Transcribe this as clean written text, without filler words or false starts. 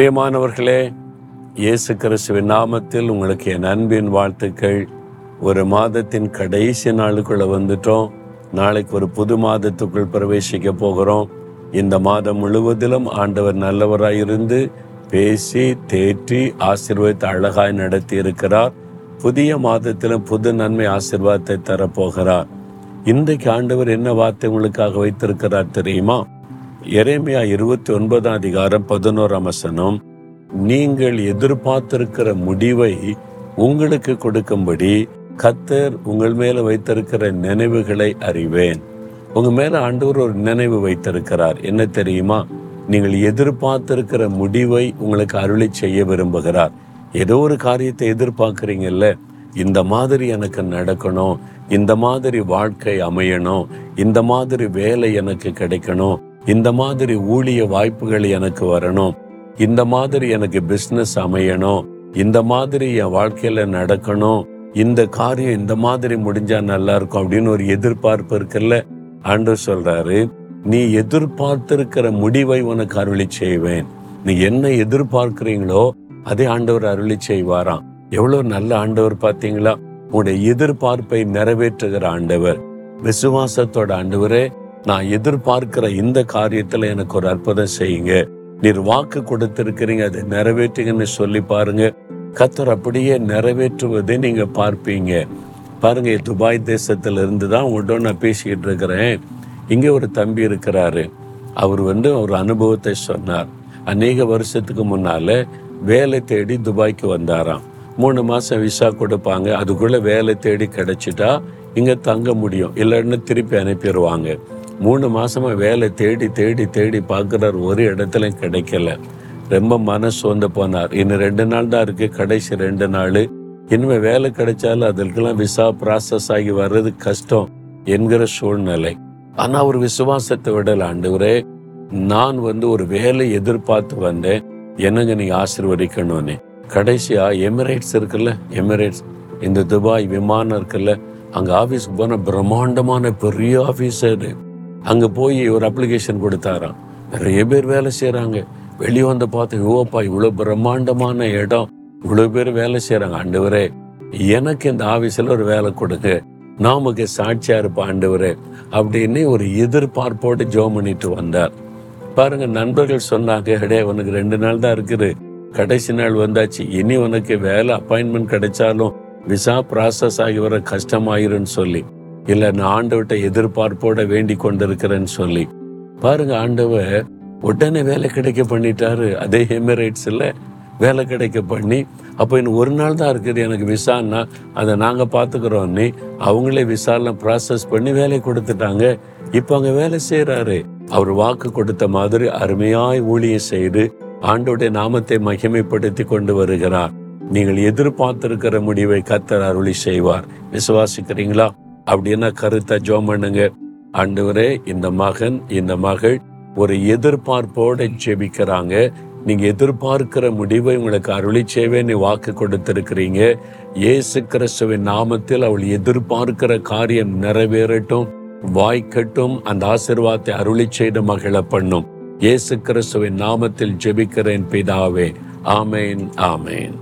பிரியமானவர்களே, இயேசு கிறிஸ்துவின் நாமத்தில் உங்களுக்கு என் அன்பின் வாழ்த்துக்கள். ஒரு மாதத்தின் கடைசி நாளுக்குள்ளே வந்துட்டோம். நாளைக்கு ஒரு புது மாதத்துக்குள் பிரவேசிக்க போகிறோம். இந்த மாதம் முழுவதிலும் ஆண்டவர் நல்லவராயிருந்து பேசி தேற்றி ஆசீர்வாதத்தை அழகாய் நடத்தி இருக்கிறார். புதிய மாதத்திலும் புது நன்மை ஆசீர்வாதத்தை தரப்போகிறார். இன்றைக்கு ஆண்டவர் என்ன வார்த்தை உங்களுக்காக வைத்திருக்கிறார் தெரியுமா? எரேமியா 29:11 நீங்கள் எதிர்பார்த்திருக்கிற முடிவை உங்களுக்கு கொடுக்கும்படி கர்த்தர் உங்கள் மேல வைத்திருக்கிற நினைவுகளை அறிவேன். உங்க மேல ஆண்டவர் ஒரு நினைவு வைத்திருக்கிறார். என்ன தெரியுமா? நீங்கள் எதிர்பார்த்திருக்கிற முடிவை உங்களுக்கு அருளை செய்ய விரும்புகிறார். ஏதோ ஒரு காரியத்தை எதிர்பார்க்கிறீங்கல்ல, இந்த மாதிரி எனக்கு நடக்கணும், இந்த மாதிரி வாழ்க்கை அமையணும், இந்த மாதிரி வேலை எனக்கு கிடைக்கணும், இந்த மாதிரி ஊழிய வாய்ப்புகள் எனக்கு வரணும், இந்த மாதிரி எனக்கு பிஸ்னஸ் அமையணும், இந்த மாதிரி என் வாழ்க்கையில நடக்கணும், இந்த காரியம் இந்த மாதிரி முடிஞ்சா நல்லா இருக்கும் அப்படின்னு ஒரு எதிர்பார்ப்பு இருக்குல்ல. ஆண்டவர் சொல்றாரு, நீ எதிர்பார்த்திருக்கிற முடிவை உனக்கு அருளி செய்வேன். நீ என்ன எதிர்பார்க்கிறீங்களோ அதே ஆண்டவர் அருளி செய்வாராம். எவ்வளவு நல்ல ஆண்டவர் பாத்தீங்களா! உன்னுடைய எதிர்பார்ப்பை நிறைவேற்றுகிற ஆண்டவர், விசுவாசத்தோட ஆண்டவரே, நான் எதிர்பார்க்கிற இந்த காரியத்துல எனக்கு ஒரு அற்புதம் செய்யுங்க, நீர் வாக்கு கொடுத்திருக்கிறீங்க அதை நிறைவேற்றுங்கன்னு சொல்லி பாருங்க. கர்த்தர் அப்படியே நிறைவேற்றுவதை நீங்க பார்ப்பீங்க. பாருங்க, துபாய் தேசத்துல இருந்துதான் உடனே நான் பேசிக்கிட்டு இருக்கிறேன். இங்க ஒரு தம்பி இருக்கிறாரு. அவர் ஒரு அனுபவத்தை சொன்னார். அநேக வருஷத்துக்கு முன்னால வேலை தேடி துபாய்க்கு வந்தாராம். 3 மாசம் விசா கொடுப்பாங்க, அதுக்குள்ள வேலை தேடி கிடைச்சிட்டா இங்க தங்க முடியும், இல்லைன்னு திருப்பி அனுப்பிடுவாங்க. 3 மாசமா வேலை தேடி பார்க்குறார். ஒரு இடத்துல கிடைக்கல. ரொம்ப மனசு வந்து போனார். இன்னும் 2 நாள் தான் இருக்கு, கடைசி 2 நாள். இனிமேல் வேலை கிடைச்சாலும் அதற்கெல்லாம் விசா ப்ராசஸ் ஆகி வர்றது கஷ்டம் என்கிற சூழ்நிலை. ஆனால் ஒரு விசுவாசத்தை விடல. ஆண்டவரே, நான் ஒரு வேலை எதிர்பார்த்து வந்தேன், என்னங்க நீங்கள் ஆசீர்வதிக்கணும்னு. கடைசியாக எமிரேட்ஸ் இருக்குல்ல, எமிரேட்ஸ் இந்த துபாய் விமானம் இருக்குல்ல, அங்கே ஆஃபீஸுக்கு போனால் பிரம்மாண்டமான பெரிய ஆஃபீஸரு. அங்கே போய் ஒரு அப்ளிகேஷன் கொடுத்தாராம். நிறைய பேர் வேலை செய்கிறாங்க. வெளியே வந்து பார்த்து, யோப்பா, இவ்வளோ பிரம்மாண்டமான இடம், இவ்வளோ பேர் வேலை செய்கிறாங்க. ஆண்டவரே, எனக்கு இந்த ஆஃபீஸில் ஒரு வேலை கொடுங்க, நாமக்கு சாட்சியாக இருப்பேன் ஆண்டவரே அப்படின்னு ஒரு எதிர்பார்ப்போடு ஜெபம் பண்ணிட்டு வந்தார். பாருங்க, நண்பர்கள் சொன்னாங்க, அடே, உனக்கு 2 நாள் தான் இருக்குது, கடைசி நாள் வந்தாச்சு, இனி உனக்கு வேலை அப்பாயின்மெண்ட் கிடைச்சாலும் விசா ப்ராசஸ் ஆகி வர கஷ்டமாயிருன்னு சொல்லி, இல்லை நான் ஆண்டவர்கிட்ட எதிர்பார்ப்போட வேண்டி கொண்டிருக்கிறேன்னு சொல்லி, பாருங்க, ஆண்டவர் உடனே வேலை கிடைக்க பண்ணிட்டாரு. அதே எமிரேட்ஸில் வேலை கிடைக்க பண்ணி, அப்போ இன்னும் 1 நாள் தான் இருக்குது எனக்கு விசான்னா, அதை நாங்கள் பார்த்துக்கிறோன்னு அவங்களே விசாலாம் ப்ராசஸ் பண்ணி வேலை கொடுத்துட்டாங்க. இப்போ அங்கே வேலை செய்கிறாரு. அவர் வாக்கு கொடுத்த மாதிரி அருமையாய் ஊழியம் செய்து ஆண்டோடைய நாமத்தை மகிமைப்படுத்தி கொண்டு வருகிறார். நீங்கள் எதிர்பார்த்திருக்கிற முடிவை கர்த்தர் அருளி செய்வார். விசுவாசிக்கிறீங்களா? அப்படின்னா கருத்தா ஜெபம் பண்ணுங்க. ஆண்டவரே, இந்த மகன் இந்த மகள் ஒரு எதிர்பார்ப்போட ஜெபிக்கிறாங்க. நீங்க எதிர்பார்க்கிற முடிவை உங்களுக்கு அருளி செய்வேன்னு வாக்கு கொடுத்திருக்கிறீங்க. இயேசு கிறிஸ்துவின் நாமத்தில் அவள் எதிர்பார்க்கிற காரியம் நிறைவேறட்டும், வாய்க்கட்டும், அந்த ஆசீர்வாதத்தை அருளி செய்த மகிழ பண்ணும். இயேசு கிறிஸ்துவின் நாமத்தில் ஜெபிக்கிறேன் பிதாவே. ஆமேன், ஆமேன்.